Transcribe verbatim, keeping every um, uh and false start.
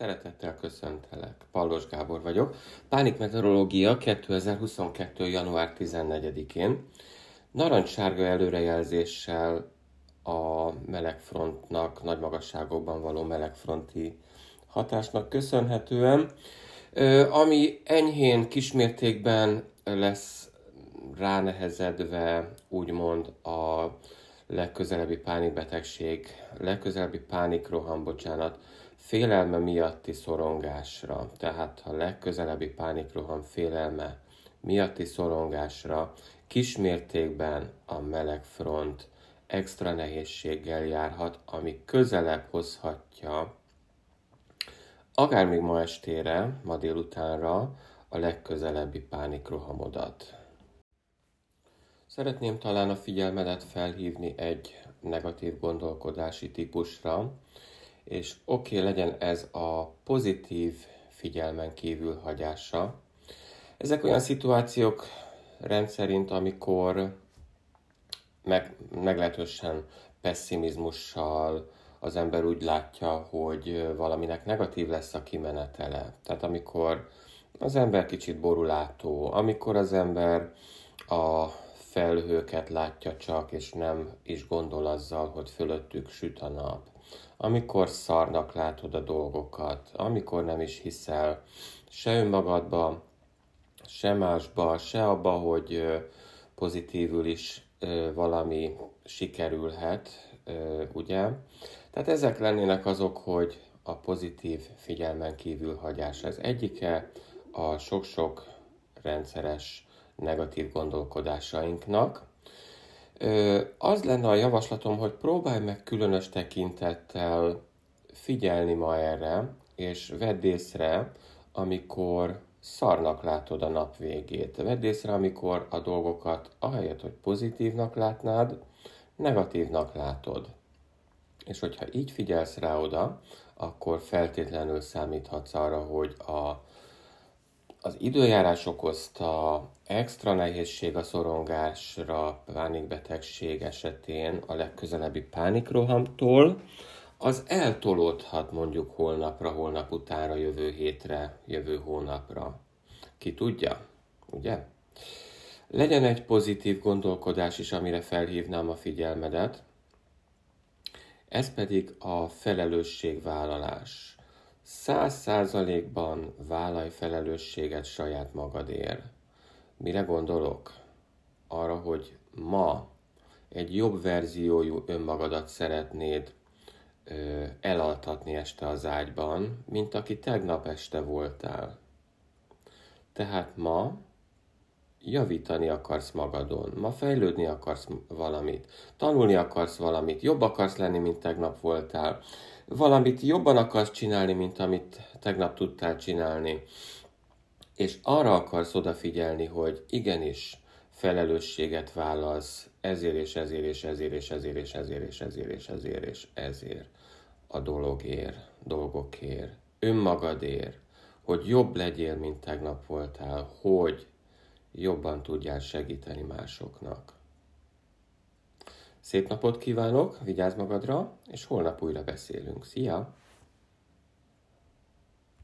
Szeretettel köszöntelek, Pallos Gábor vagyok. Pánikmeteorológia kétezer-huszonkettő. január tizennegyedikén narancssárga előrejelzéssel a melegfrontnak, nagy magasságokban való melegfronti hatásnak köszönhetően, ami enyhén, kismértékben lesz ránehezedve, úgymond a legközelebbi pánikbetegség, legközelebbi pánikroham, bocsánat, félelme miatti szorongásra, tehát a legközelebbi pánikroham félelme miatti szorongásra kismértékben a melegfront extra nehézséggel járhat, ami közelebb hozhatja akár még ma estére, ma délutánra a legközelebbi pánikrohamodat. Szeretném talán a figyelmedet felhívni egy negatív gondolkodási típusra, és oké, okay, legyen ez a pozitív figyelmen kívül hagyása. Ezek olyan szituációk rendszerint, amikor meg, meglehetősen pesszimizmussal az ember úgy látja, hogy valaminek negatív lesz a kimenetele. Tehát amikor az ember kicsit borulátó, amikor az ember a felhőket látja csak, és nem is gondol azzal, hogy fölöttük süt a nap. Amikor szarnak látod a dolgokat, amikor nem is hiszel se önmagadba, se másba, se abba, hogy pozitívül is valami sikerülhet, ugye? Tehát ezek lennének azok, hogy a pozitív figyelmen kívül hagyás. Ez egyike a sok-sok rendszeres negatív gondolkodásainknak. Az lenne a javaslatom, hogy próbálj meg különös tekintettel figyelni ma erre, és vedd észre, amikor szarnak látod a nap végét. Vedd észre, amikor a dolgokat, ahelyett, hogy pozitívnak látnád, negatívnak látod. És hogyha így figyelsz rá oda, akkor feltétlenül számíthatsz arra, hogy a Az időjárás okozta extra nehézség a szorongásra pánikbetegség esetén a legközelebbi pánikrohamtól, az eltolódhat mondjuk holnapra, holnap utánra, jövő hétre, jövő hónapra. Ki tudja, ugye? Legyen egy pozitív gondolkodás is, amire felhívnám a figyelmedet. Ez pedig a felelősségvállalás. Száz százalékban vállalj felelősséget saját magadért. Mire gondolok? Arra, hogy ma egy jobb verziójú önmagadat szeretnéd ö, elaltatni este az ágyban, mint aki tegnap este voltál. Tehát ma javítani akarsz magadon, ma fejlődni akarsz valamit, tanulni akarsz valamit, jobb akarsz lenni, mint tegnap voltál, valamit jobban akarsz csinálni, mint amit tegnap tudtál csinálni, és arra akarsz odafigyelni, hogy igenis felelősséget vállalsz ezért és ezért és ezért és ezért és ezért és ezért és ezért és ezért a dologért, dolgokért, önmagadért, hogy jobb legyél, mint tegnap voltál, hogy jobban tudjál segíteni másoknak. Szép napot kívánok, vigyázz magadra, és holnap újra beszélünk. Szia!